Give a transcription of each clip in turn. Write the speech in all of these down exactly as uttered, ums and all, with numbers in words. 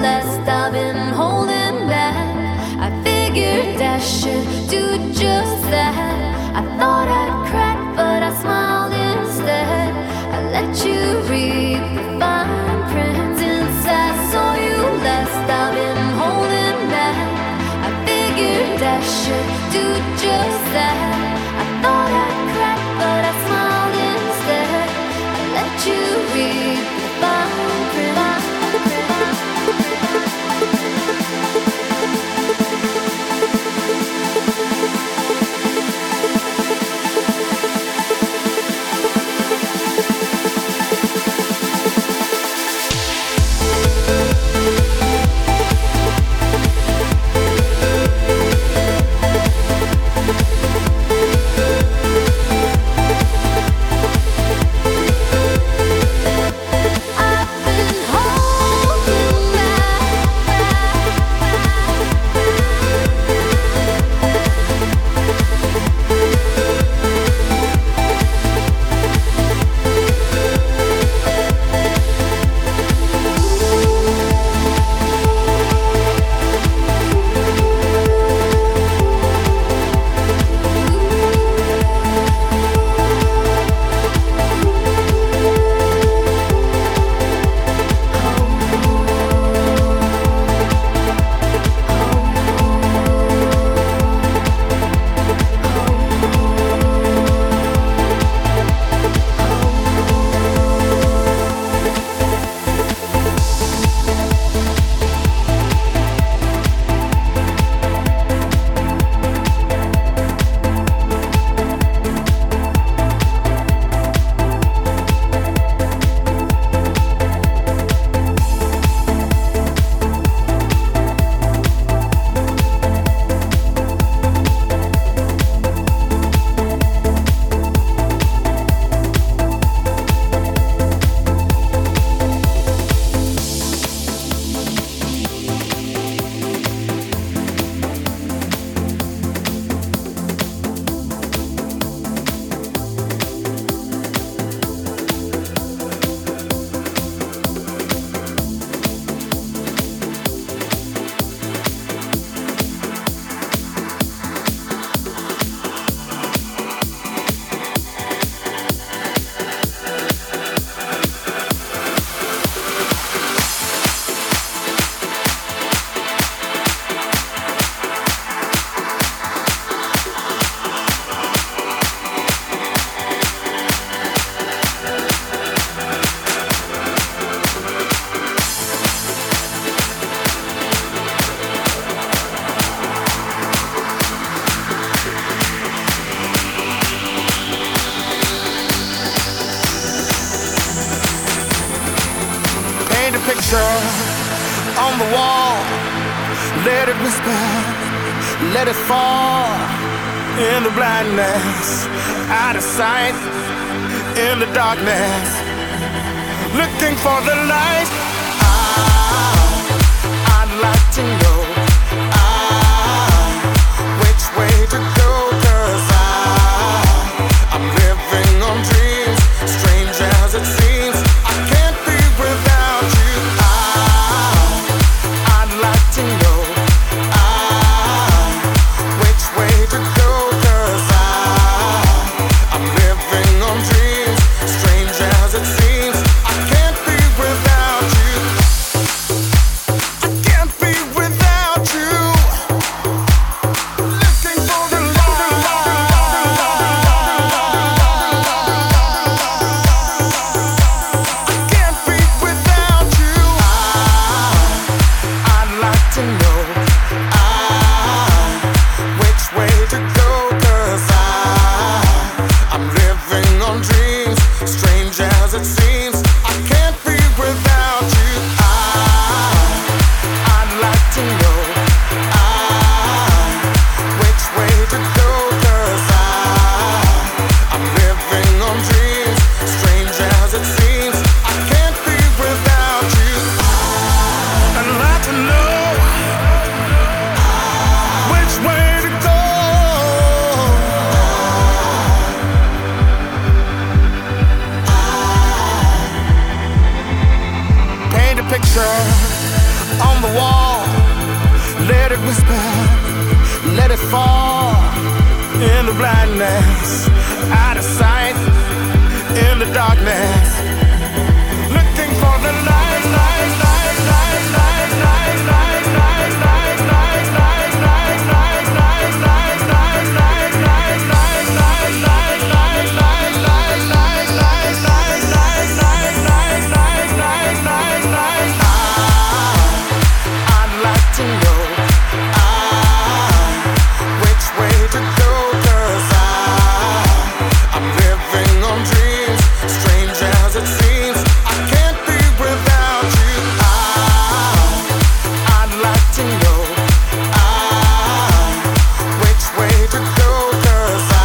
last I've been holding back. I figured I should do just that. I thought I'd crack, but I smiled instead. I let you read the fine print inside. Saw you last, I've been holding back. I figured I should do just that. I thought I'd crack, but I smiled instead. I let you read the fine print. Out of sight, in the darkness, looking for the light. Ah, I'd like to know, ah, which way to go, 'cause I, I'm living on dreams, strange as it seems, I can't be without you. Ah, I'd like to know, ah, which way to go, 'cause on on the wall. Let it whisper, let it fall. In the blindness, out of sight, in the darkness, looking for the light, light, light, light, light, light, light, light, light, light, light, light, light, light, light, light, light, light, light, light, light, light, light, light, light, light, light, light, light, light, light, light, light, light. I'd like to know which way to go, 'cause I, I'm living on dreams, strange as it seems. I can't be without you. I, I'd like to know I, which way to go, 'cause I,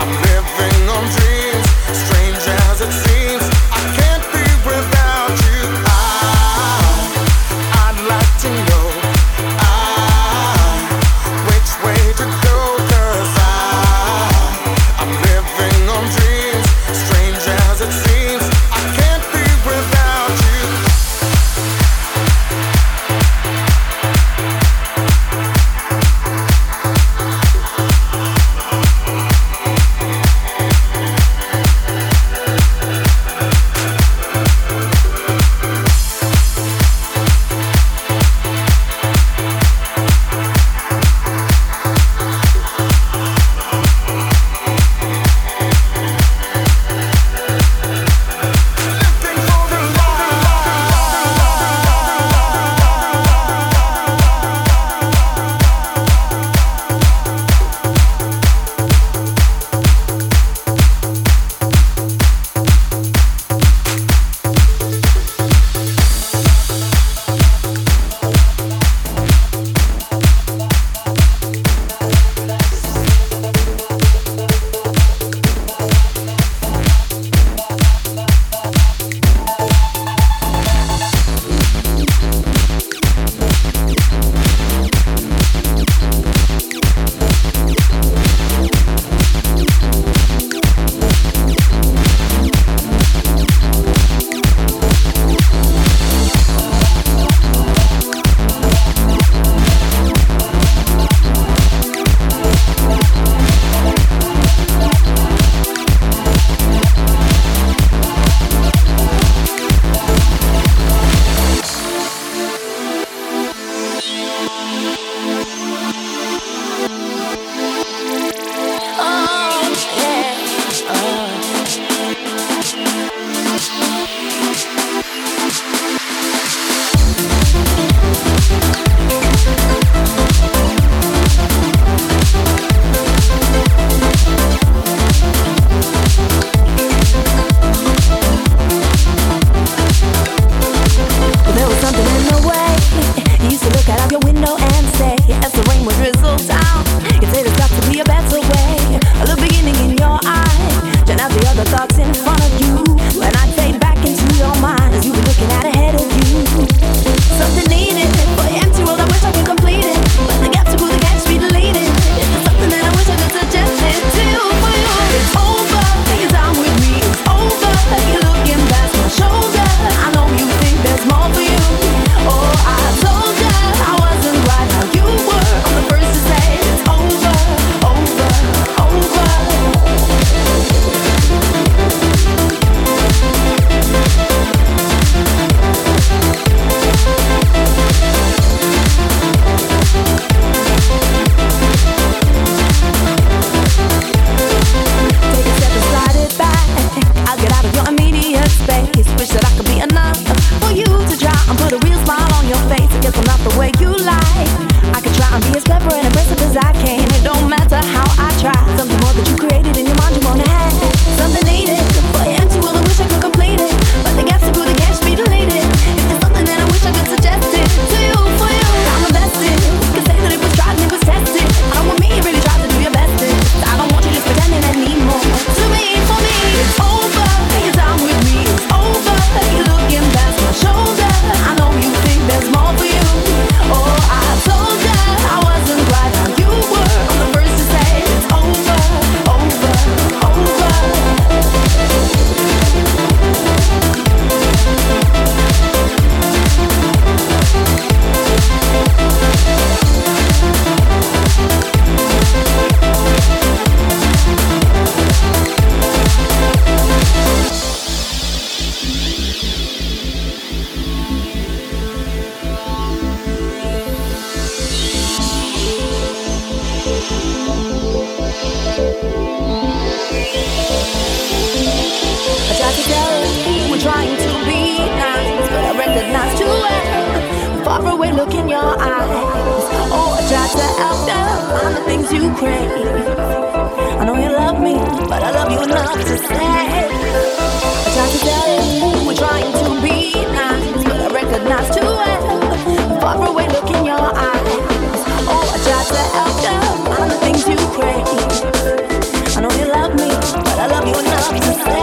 I'm living on dreams, strange as it seems. I can't be without you. I, I'd like to know I, which way to go, 'cause I, I'm living on dreams, strange as it seems. I can't be without you. Looking for the light, light, light, light, light, light, light, light, light, light. Oh, yeah, oh. There was something in the way. You used to look out of your window and say, as the rain would drizzle down, you say there's got to be a better way. A little beginning in your eye, turn out the other thoughts in front of you. When I fade back into your mind, as you were looking out ahead of you, something needed for the empty world. I wish I could complete it, but the gaps are cool, the gaps be deleted. It's something that I wish I could suggest it to you. For you, it's over. Take your time with me. It's over. Take a look and past my shoulder. I know you think there's more for you. Oh, I told you I wasn't right how you were. I'm the first to say it's over, over, over. Take a step and slide it back. I'll get out of your immediate space. Wish that I could be enough for you to try and put a real smile on your face. I guess I'm not the way you like. I could try and be as clever and aggressive as I can. It don't matter how I try. Something more that you created in your mind you wanna have. Something needed for your empty will. I wish I could complete it, but the gaps are cool, the gaps be deleted. If there's something that I wish I could suggest it to you, for you, I'm the best in. You can say that it was tried and it was tested. I don't want me, you really tried to do your best in. I don't want you just pretending I need more. To me, for me, it's over. Take your time with me, it's over. Take a look and pass my shoulder. out there on the things you crave. I know you love me, but I love you enough to say I tried to tell you, we're trying to be nice, but I recognize too well far away look in your eyes. Oh, I tried to out there on the things you crave. I know you love me, but I love you enough to say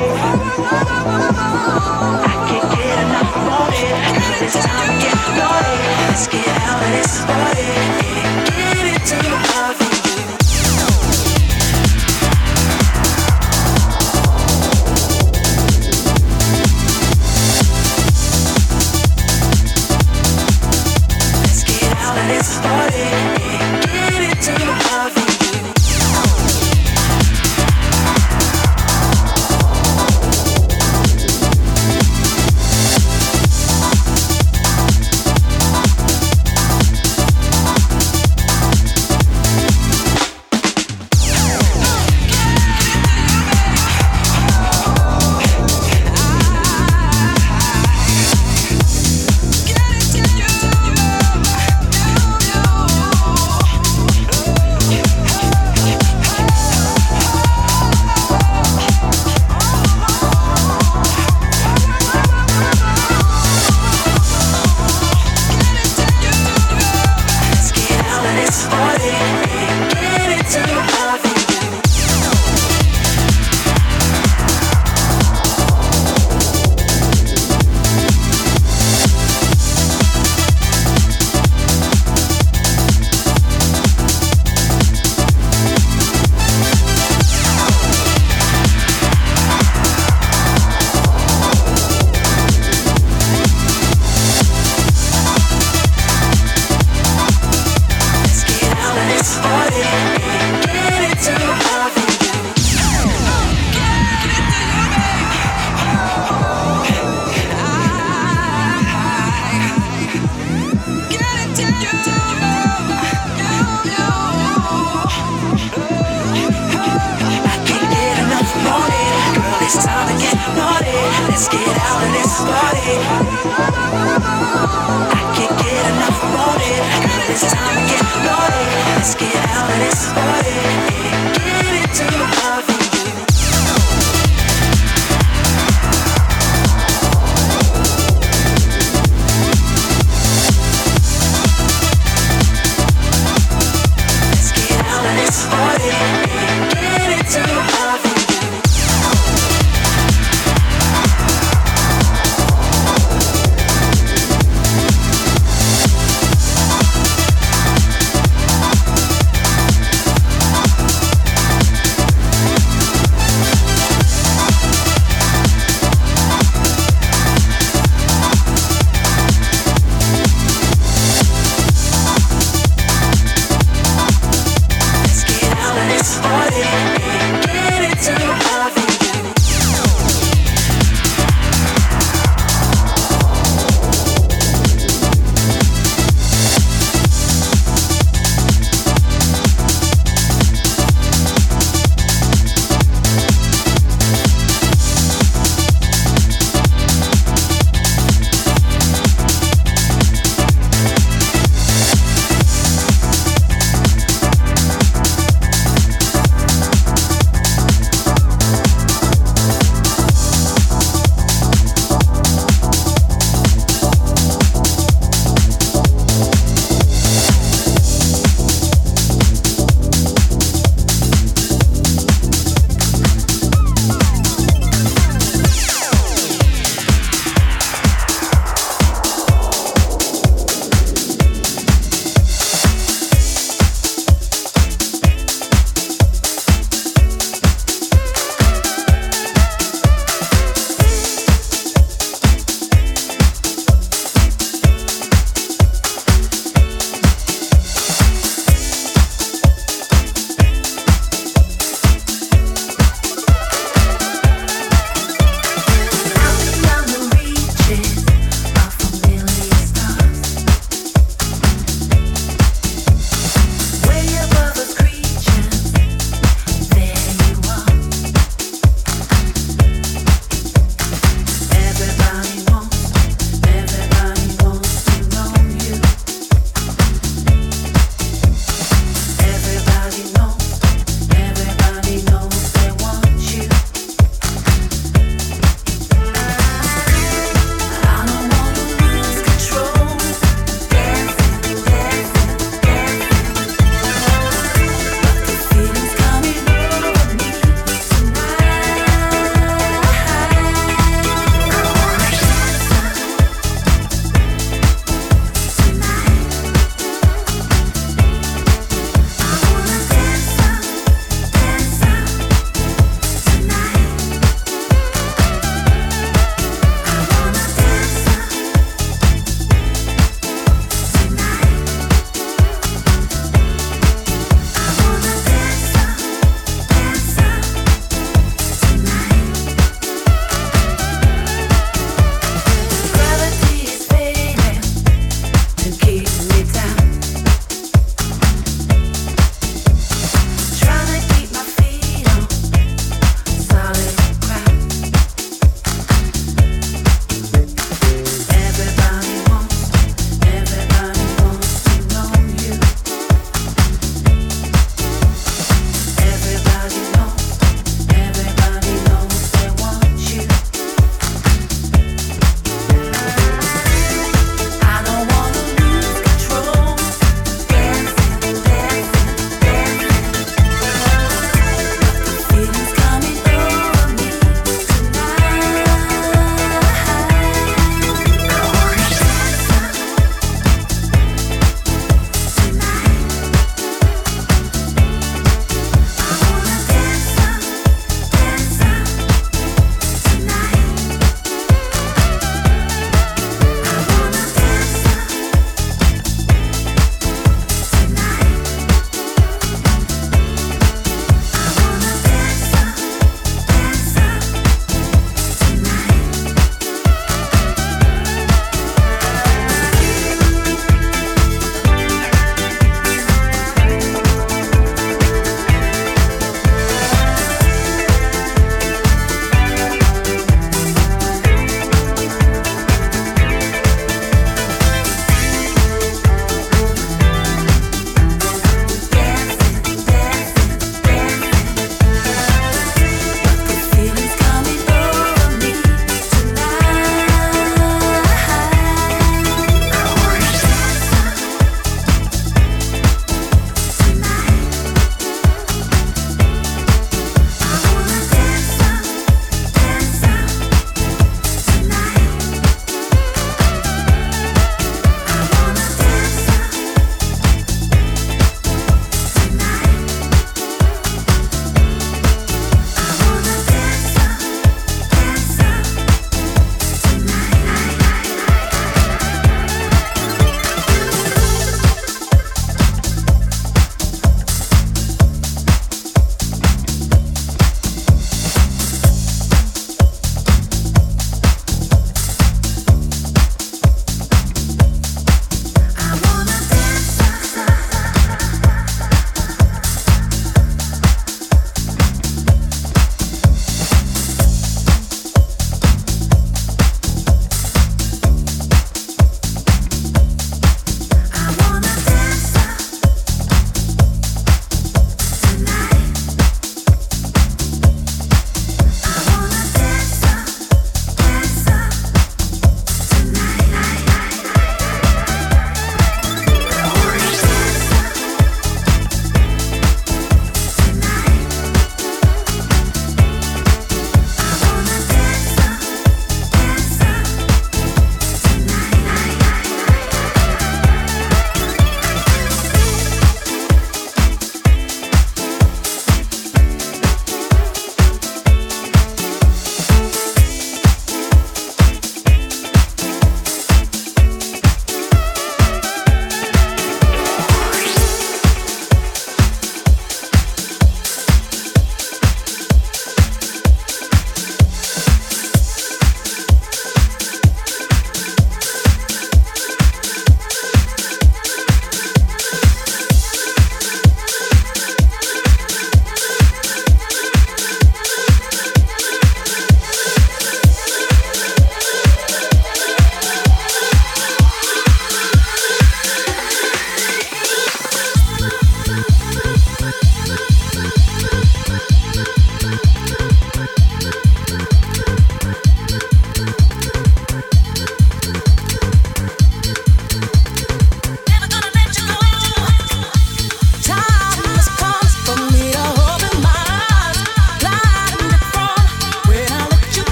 I can't get enough of it. This time get loaded. Let's get out of this body. Give it to me, love for you. Let's get out of this body. Give it to me, love for you.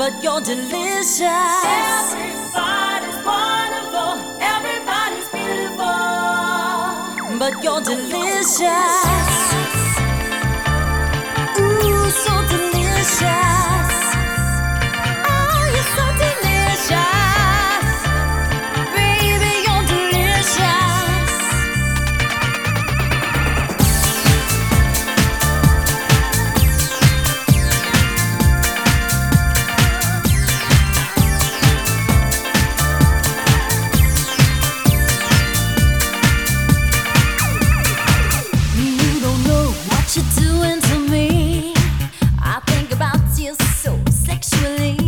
but you're delicious. Everybody's wonderful, everybody's beautiful, but you're delicious. Ooh, so delicious. Oh, you're so delicious. Baby, you're delicious. You don't know what you're doing to me. I think about you so sexually.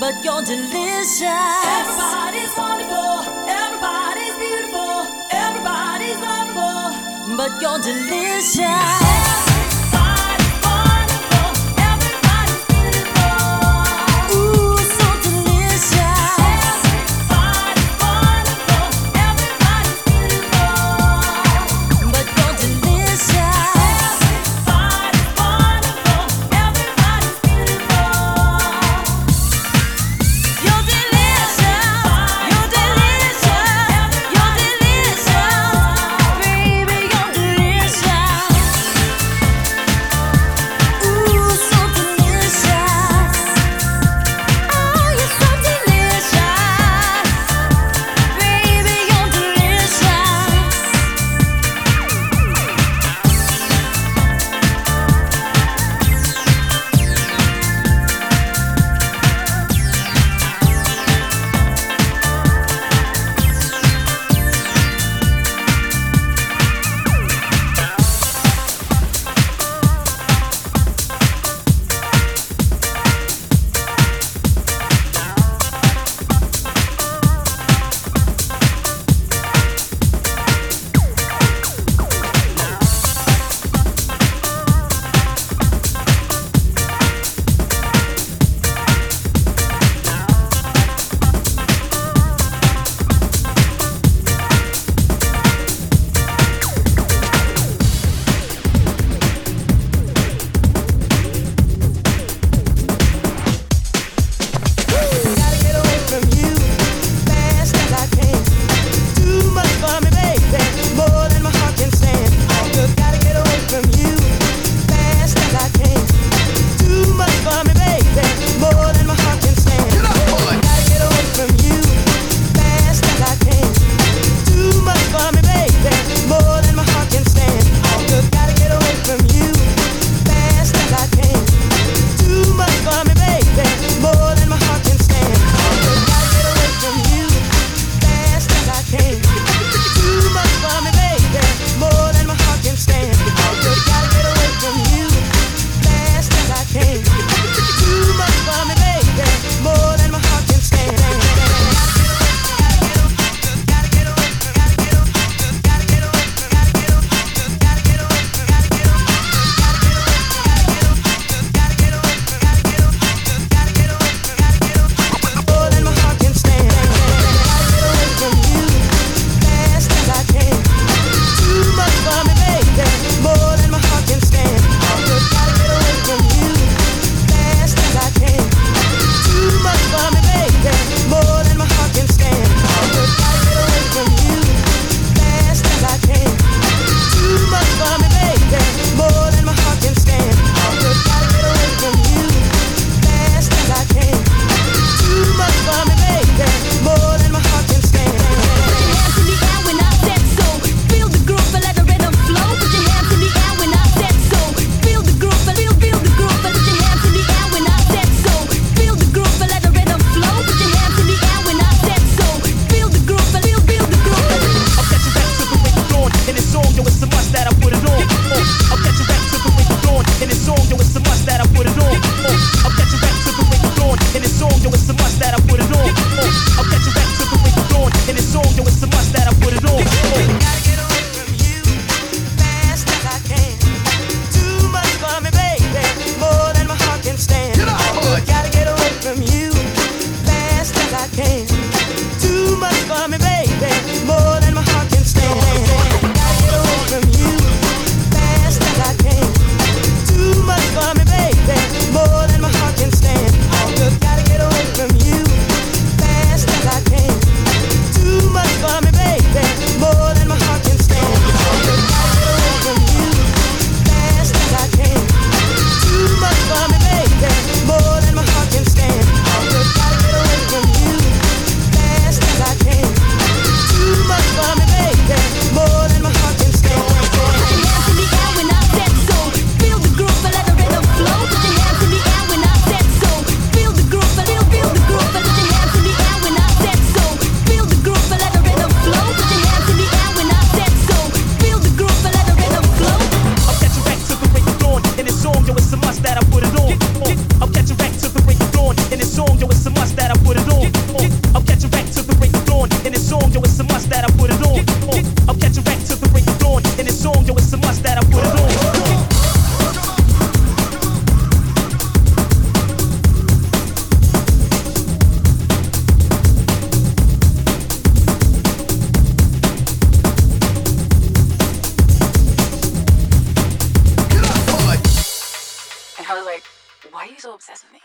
But you're delicious. Everybody's wonderful, everybody's beautiful, everybody's lovable, but you're delicious. He's so obsessed with me.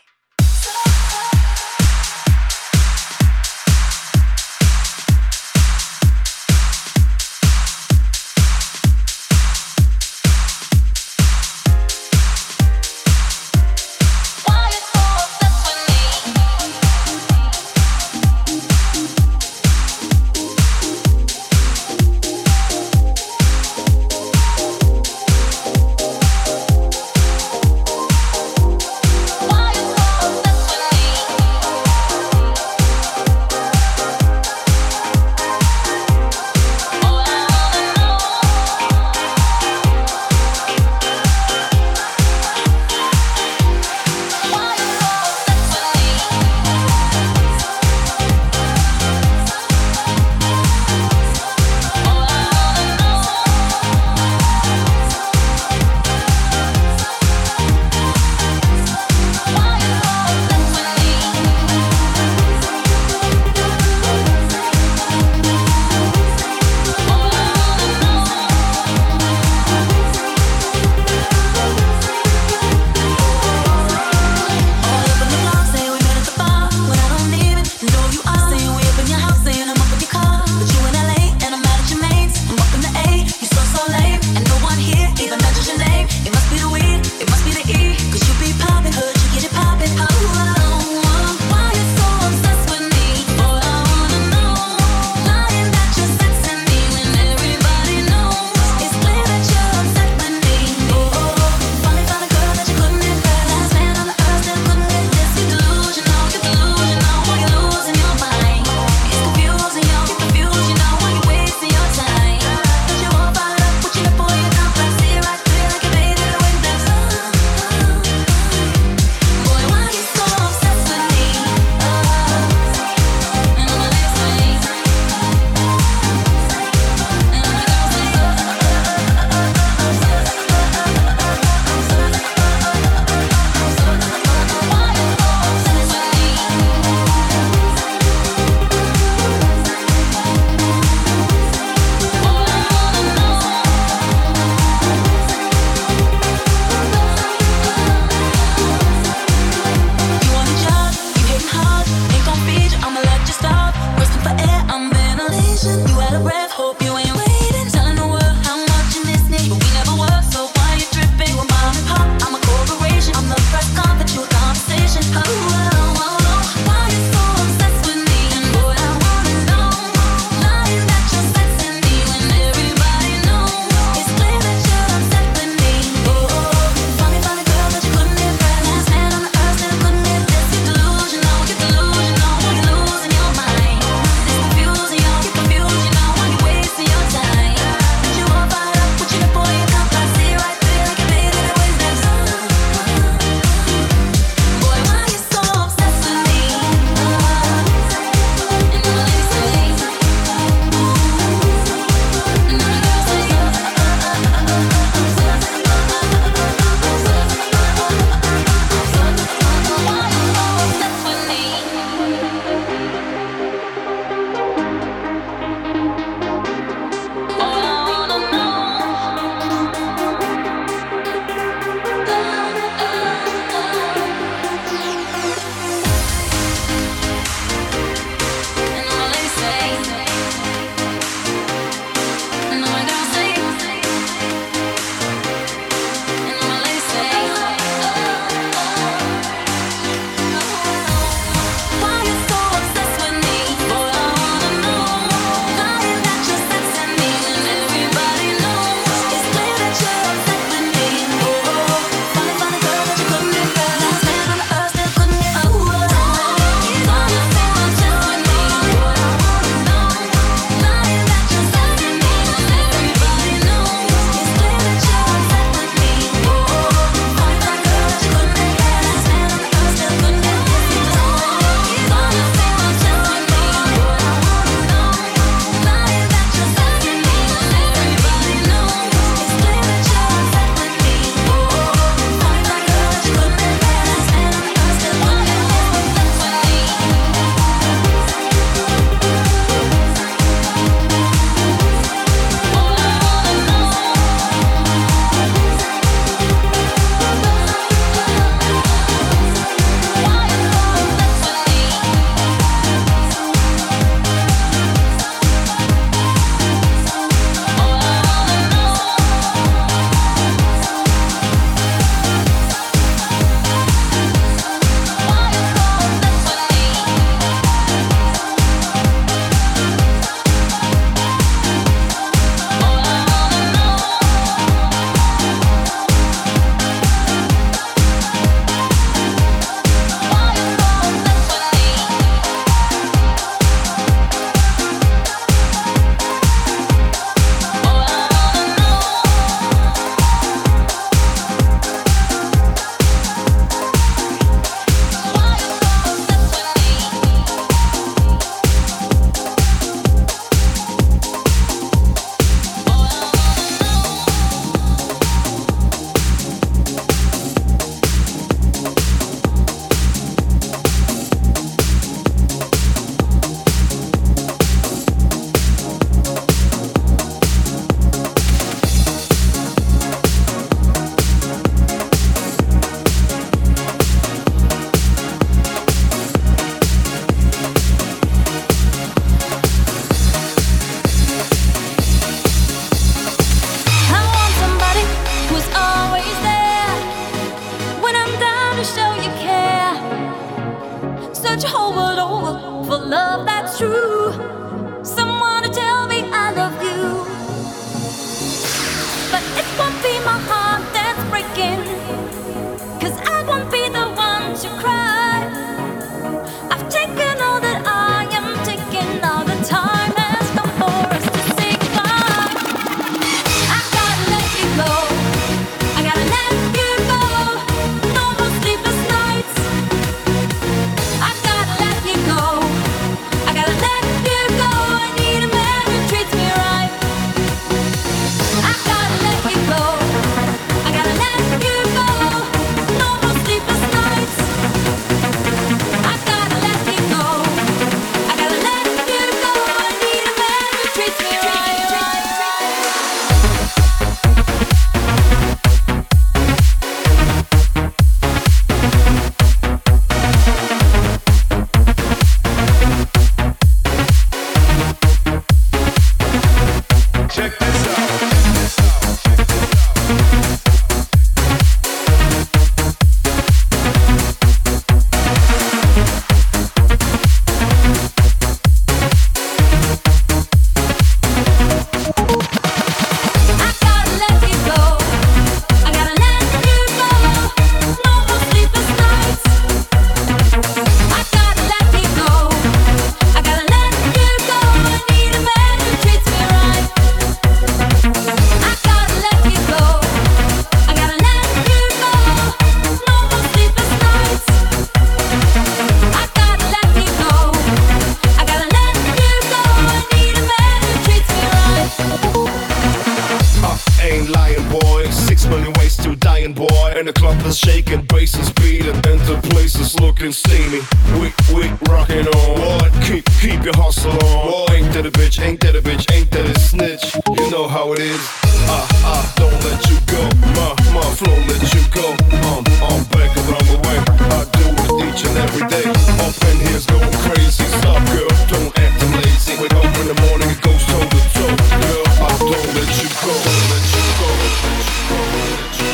And the club is shaking, bass is beating, and the place is looking steamy. We, we rockin' on, what? Keep, keep your hustle on, what? Ain't that a bitch, ain't that a bitch, ain't that a snitch? You know how it is. I, I don't let you go, my, my flow let you go. I'm, I'm back around the way, I do it each and every day. Up in here's going crazy, stop girl, don't act lazy. Wake up in the morning, it goes toe to toe. Girl, I don't let you go, let you go, let you go, let you go.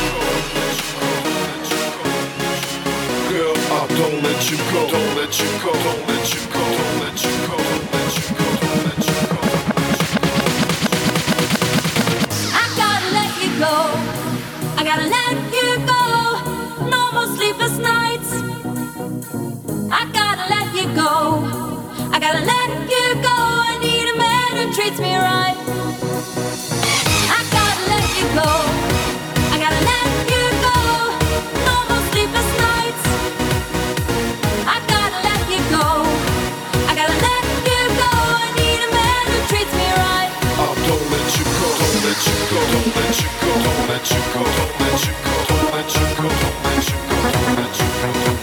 Girl, I don't let you go, don't let you go, don't let you go, don't let you go, don't let you go, don't let you go. I gotta let you go, I gotta let you go. No more sleepless nights. I gotta let you go, I gotta let you go. I need a man who treats me right. I gotta let you go, I gotta let you go. No more sleepless nights. I gotta let you go, I gotta let you go. I need a man who treats me right. I don't let you go, don't let you go, don't let you go, don't let you go, don't let you go, don't let you go, don't let you go, don't let you go, don't let you go.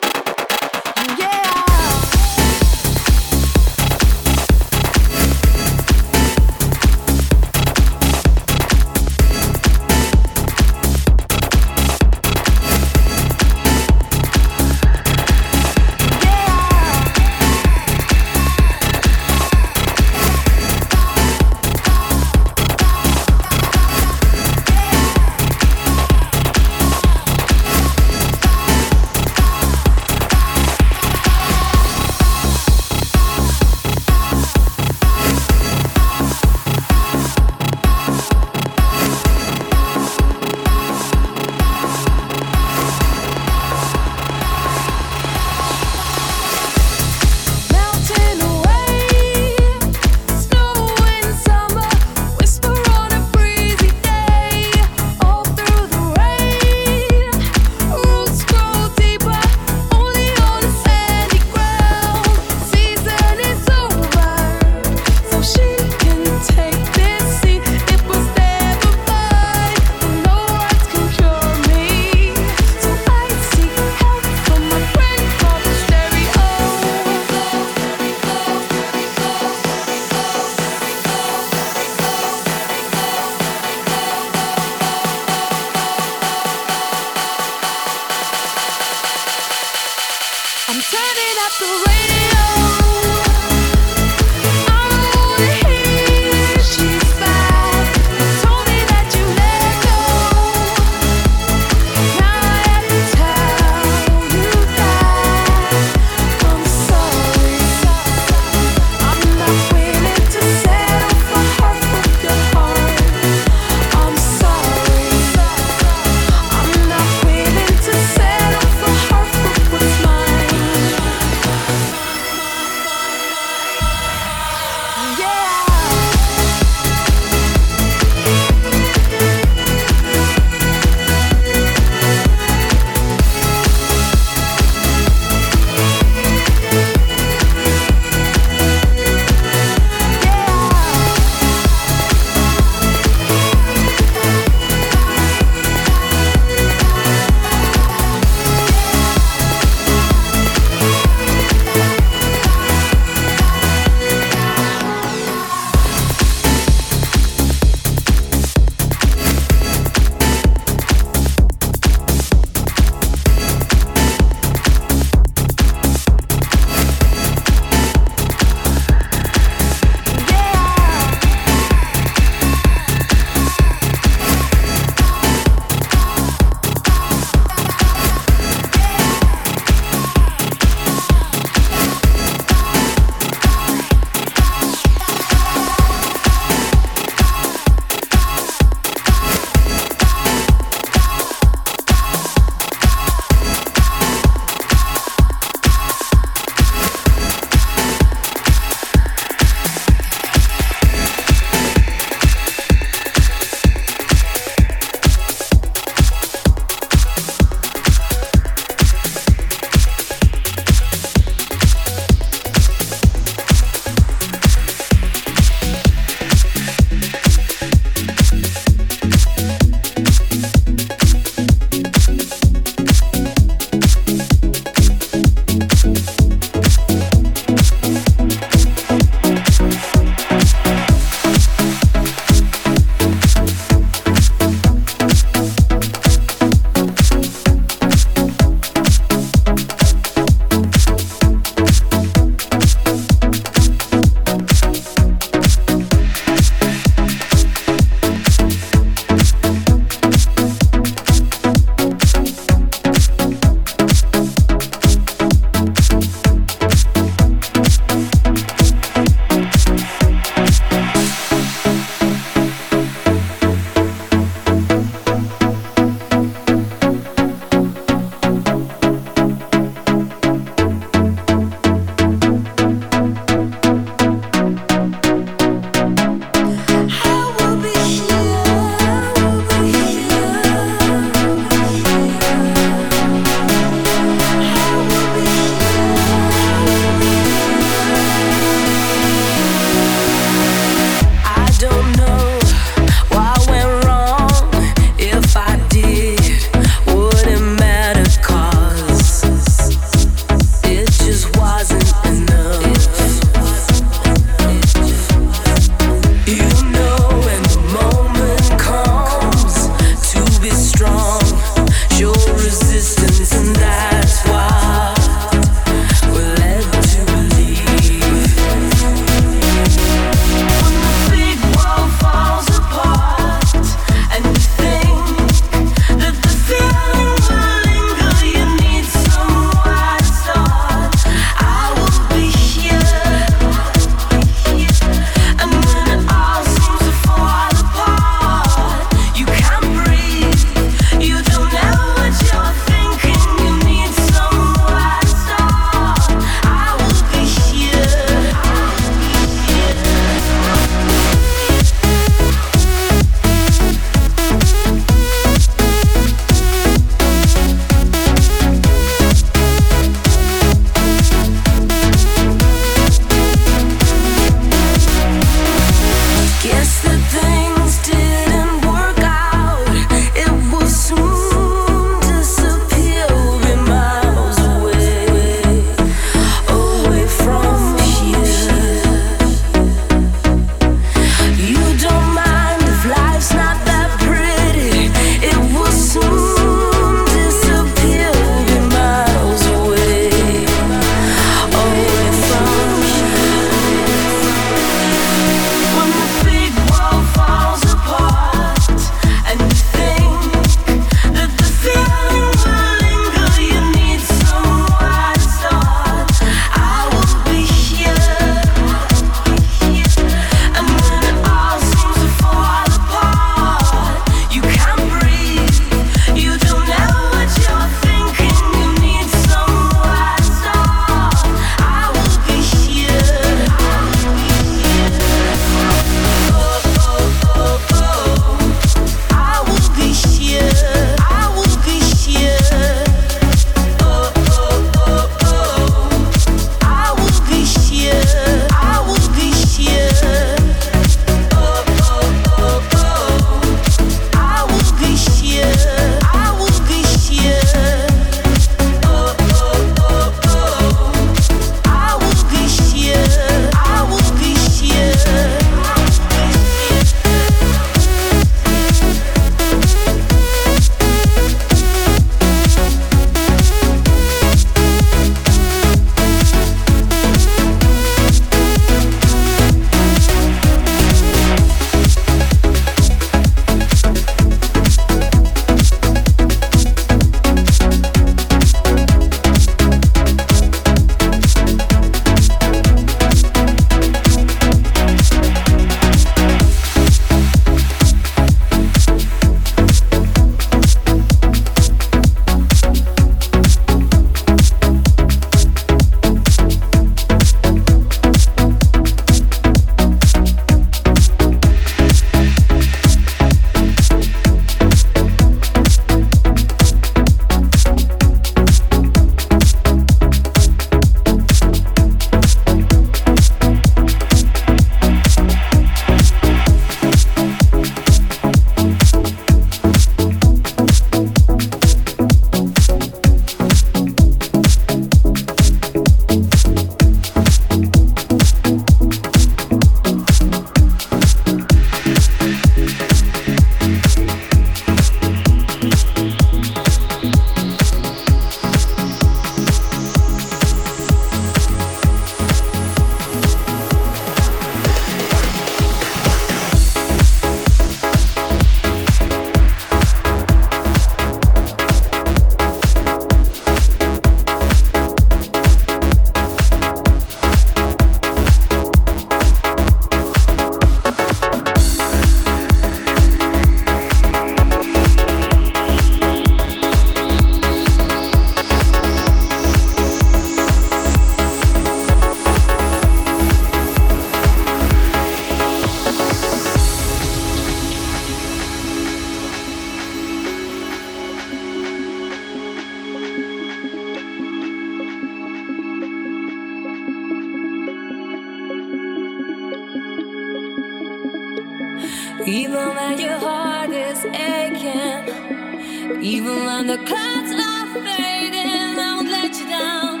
Even when your heart is aching, even when the clouds are fading, I won't let you down.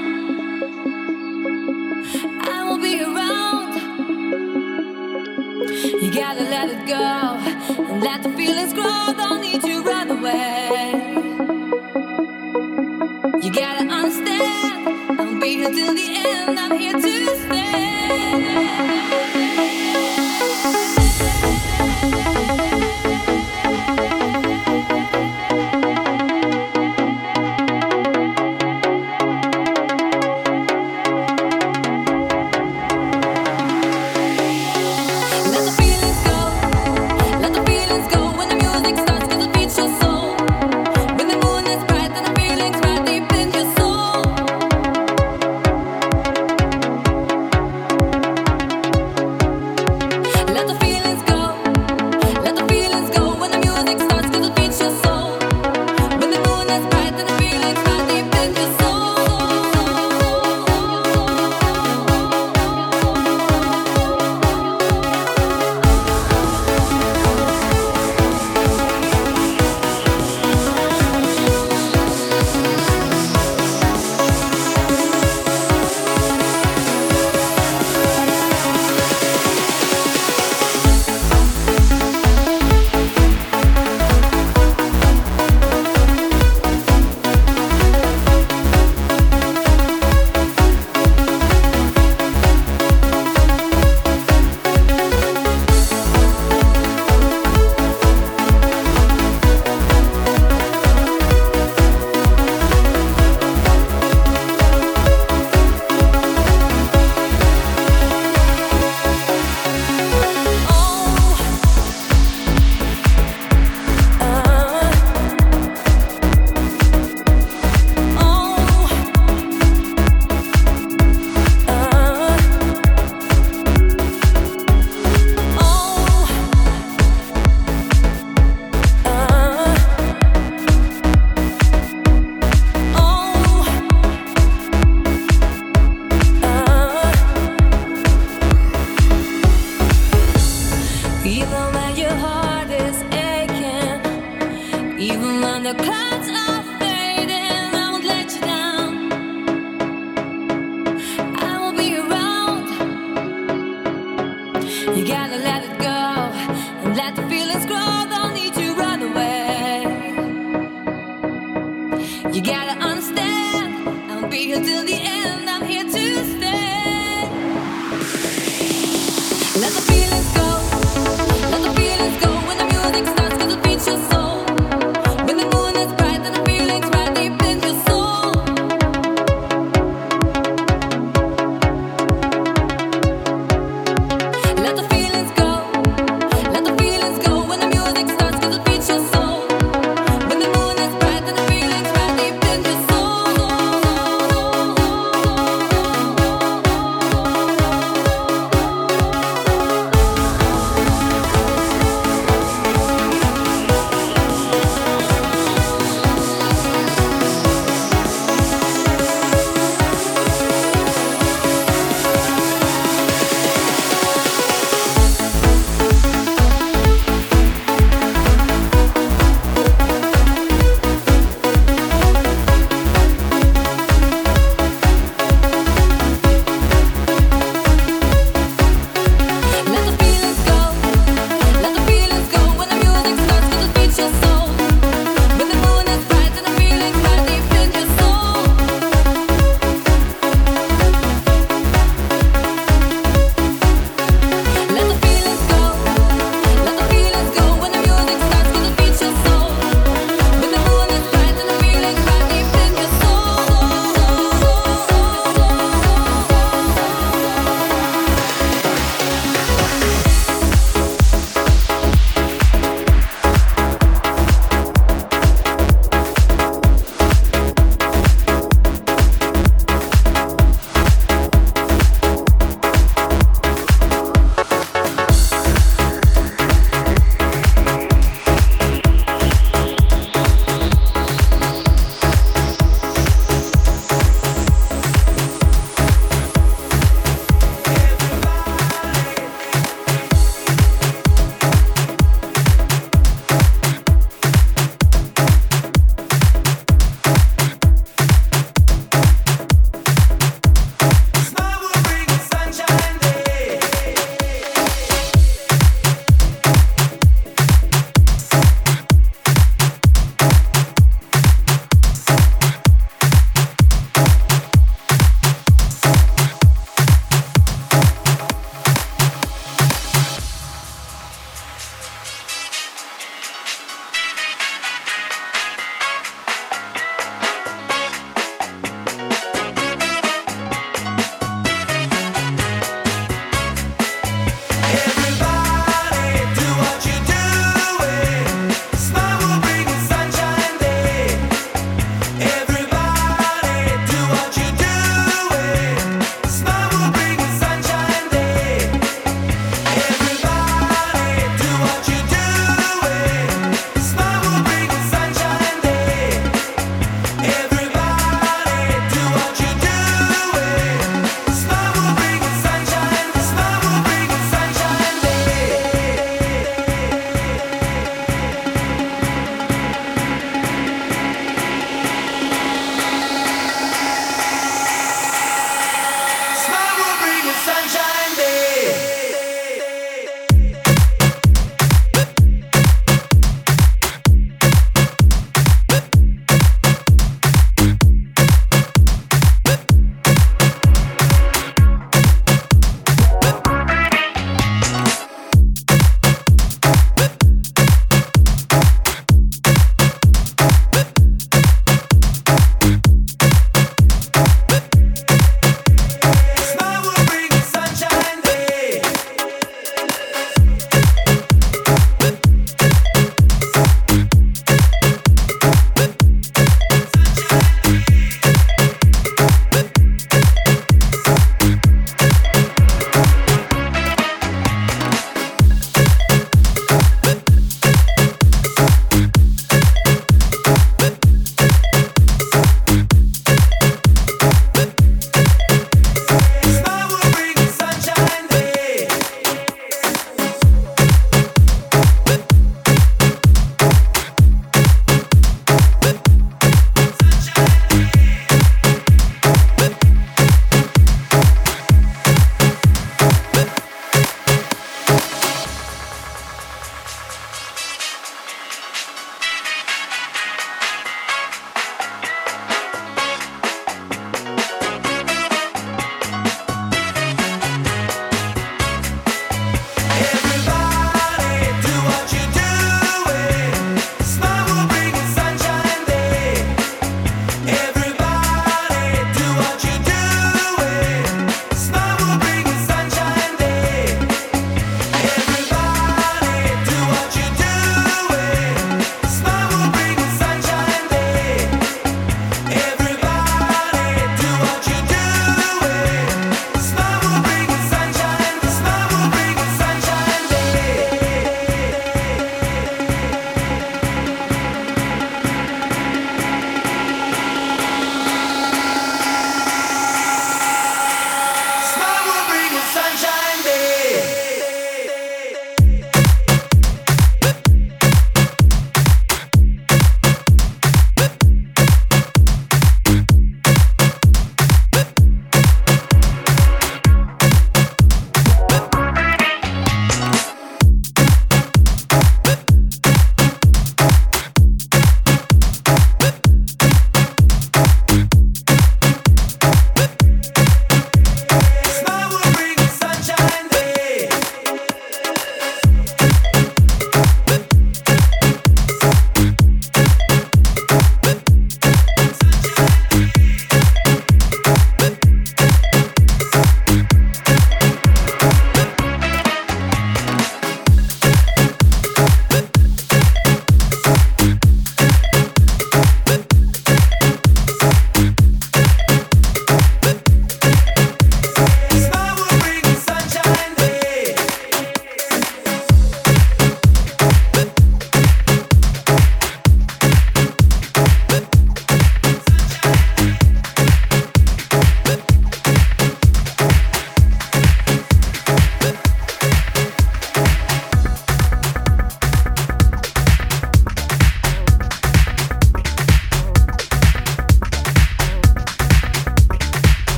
I won't be around. You gotta let it go and let the feelings grow. Don't need to run away. You gotta understand, I'll be here till the end. I'm here to stay.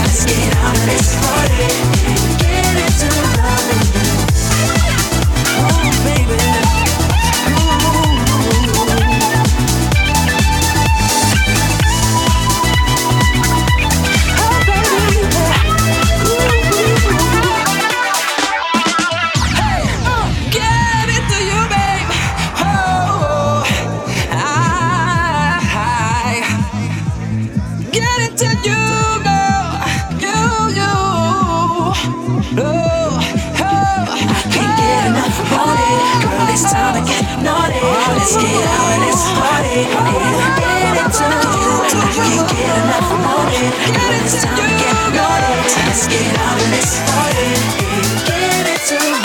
Let's get did you go? You, you. Oh, oh, oh. Can't get enough on it. Girl, it's time to get naughty. Let's get out and let's party. Get into you. Can't get enough on it. Girl, it's time to get naughty. Let's get out and let's party. Get into you.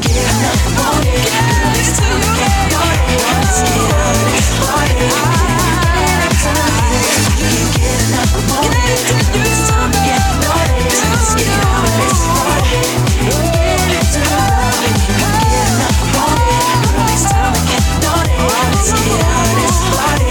Can't get enough on it. Girl, it's time to get naughty. Let's get out and let's party. Let's get out of this party.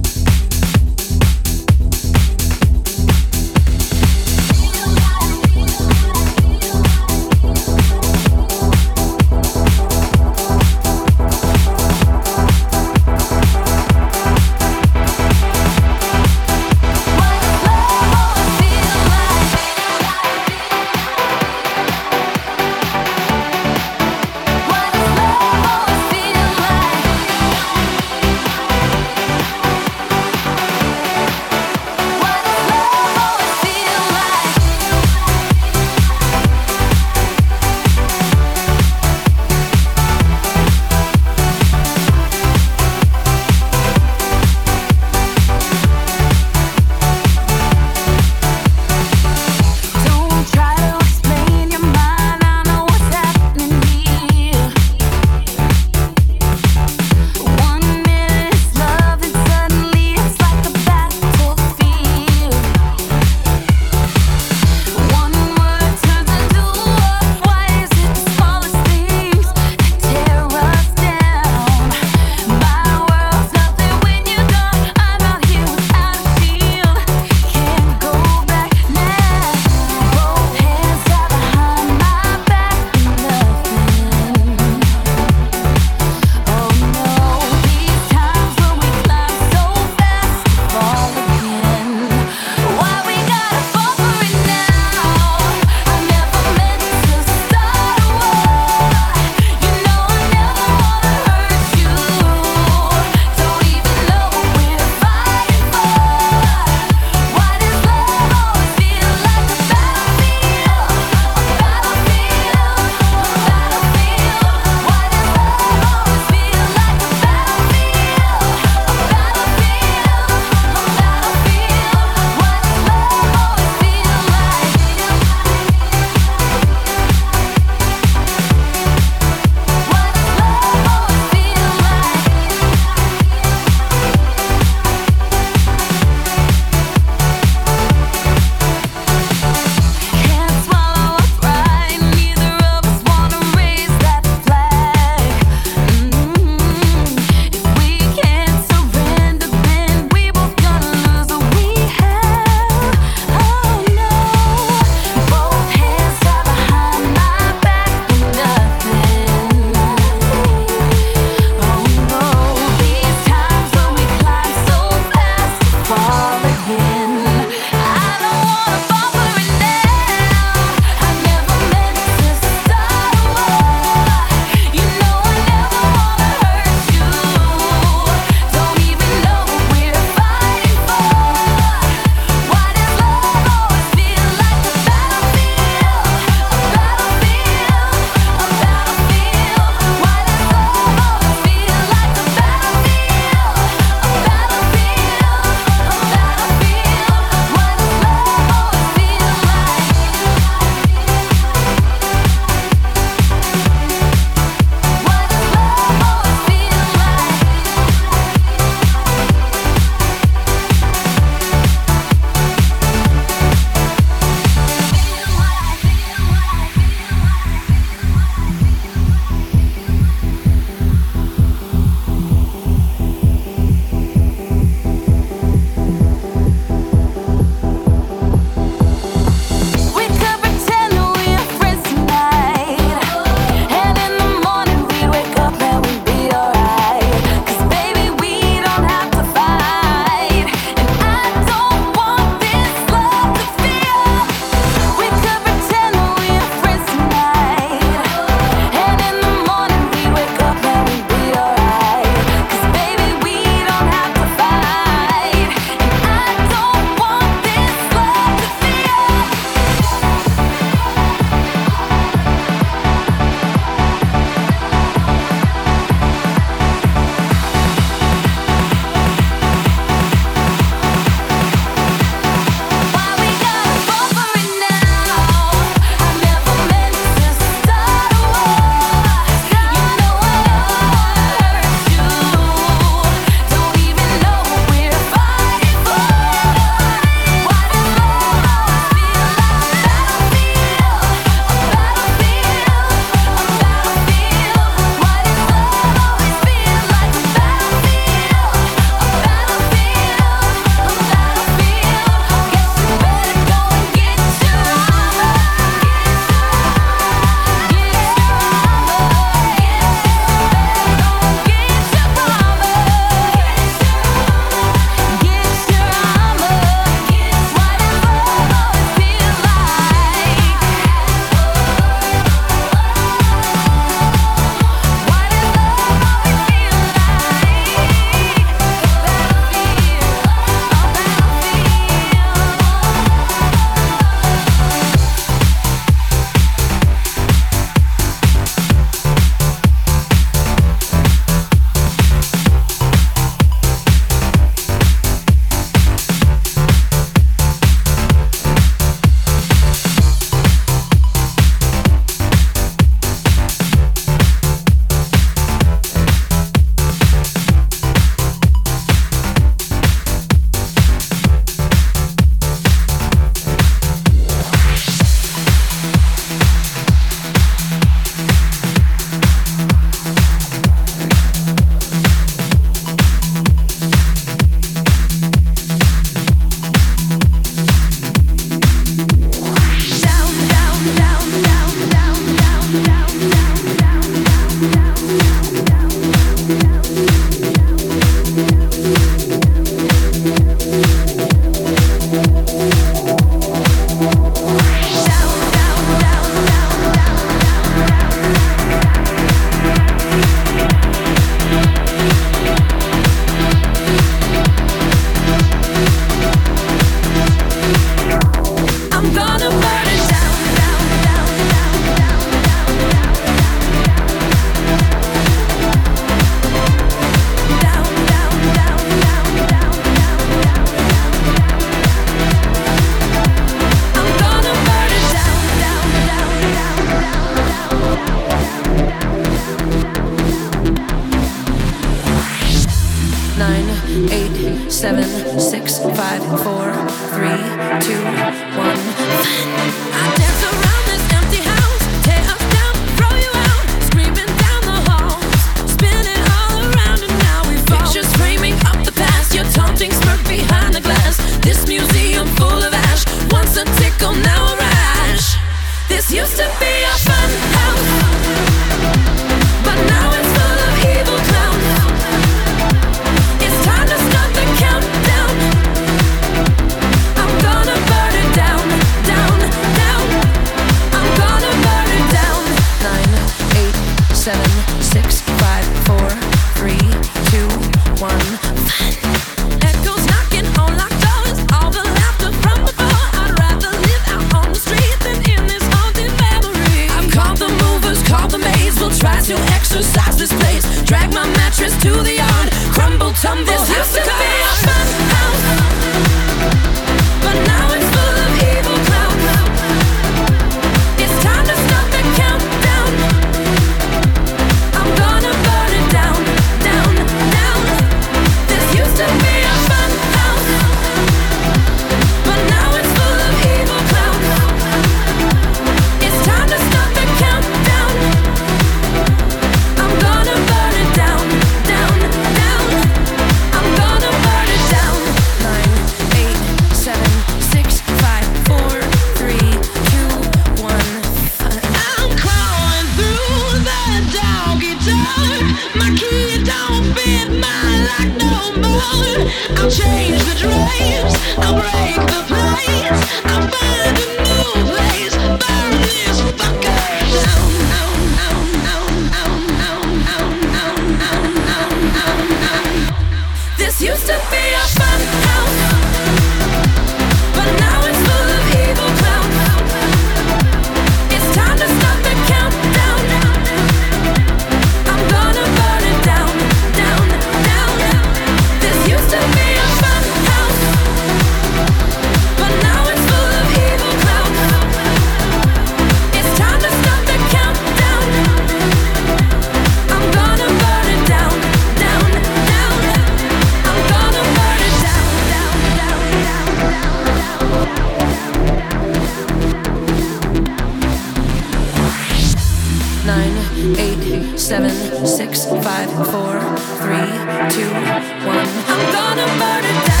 I'm gonna burn it down.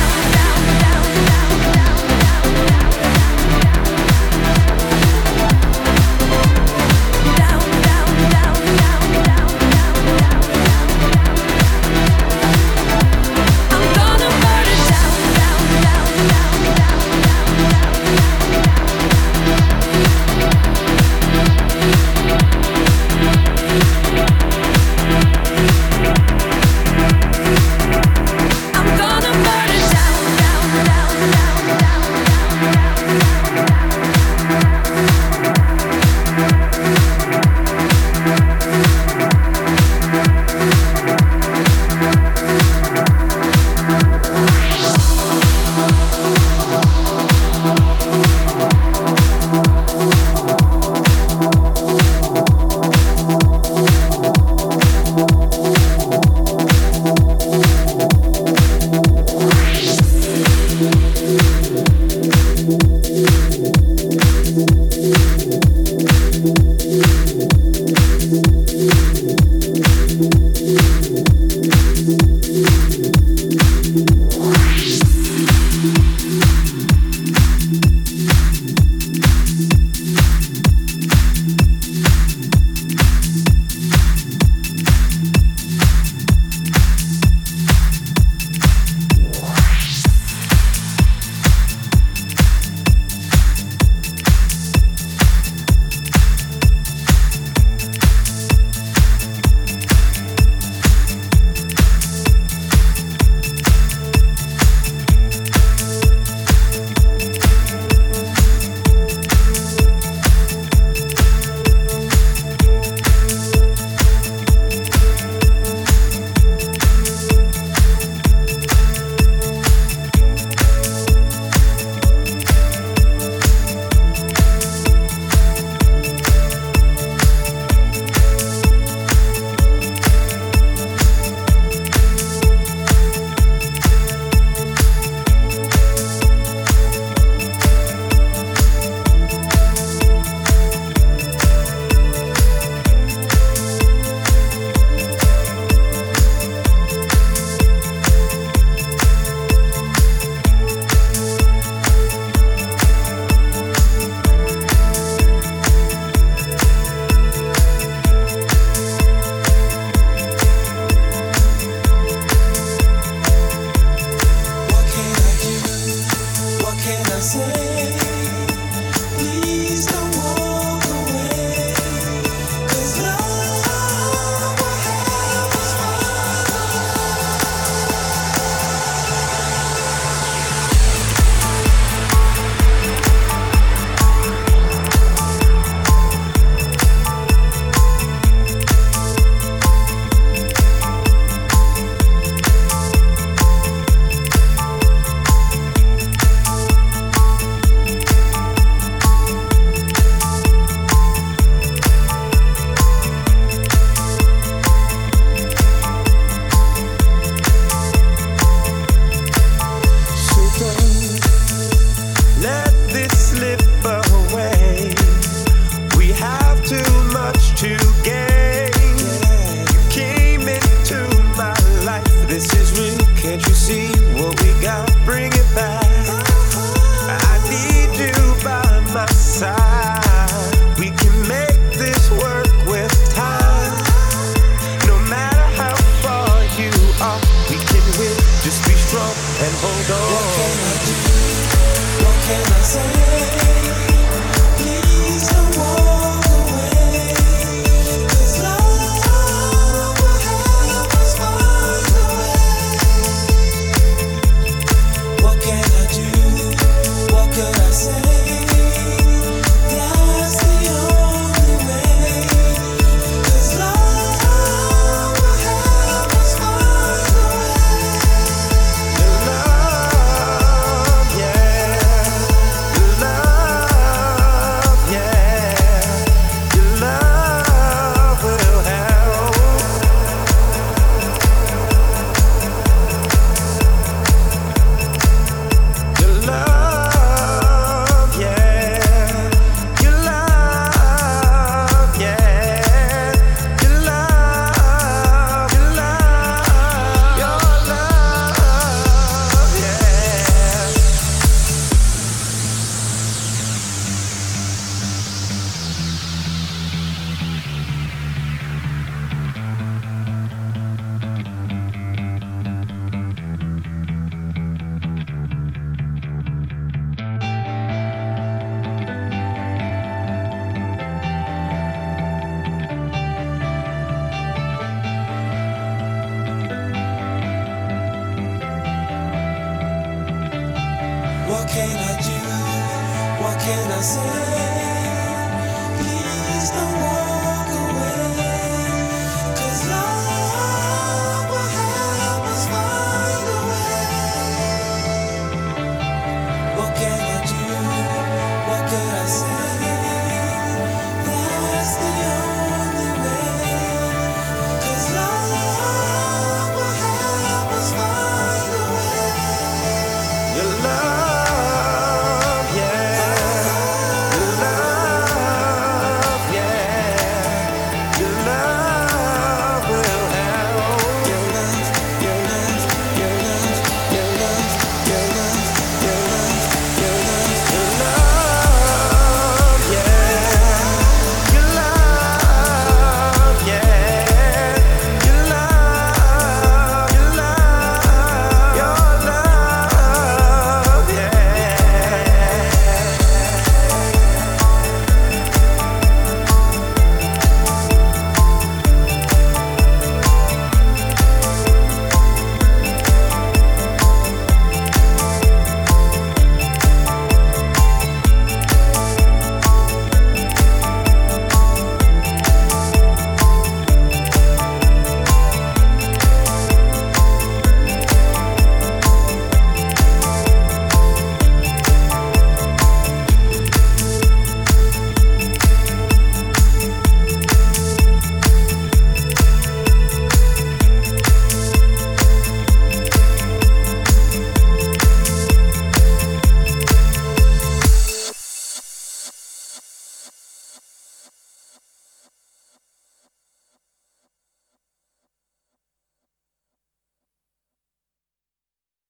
can I do? What can I say?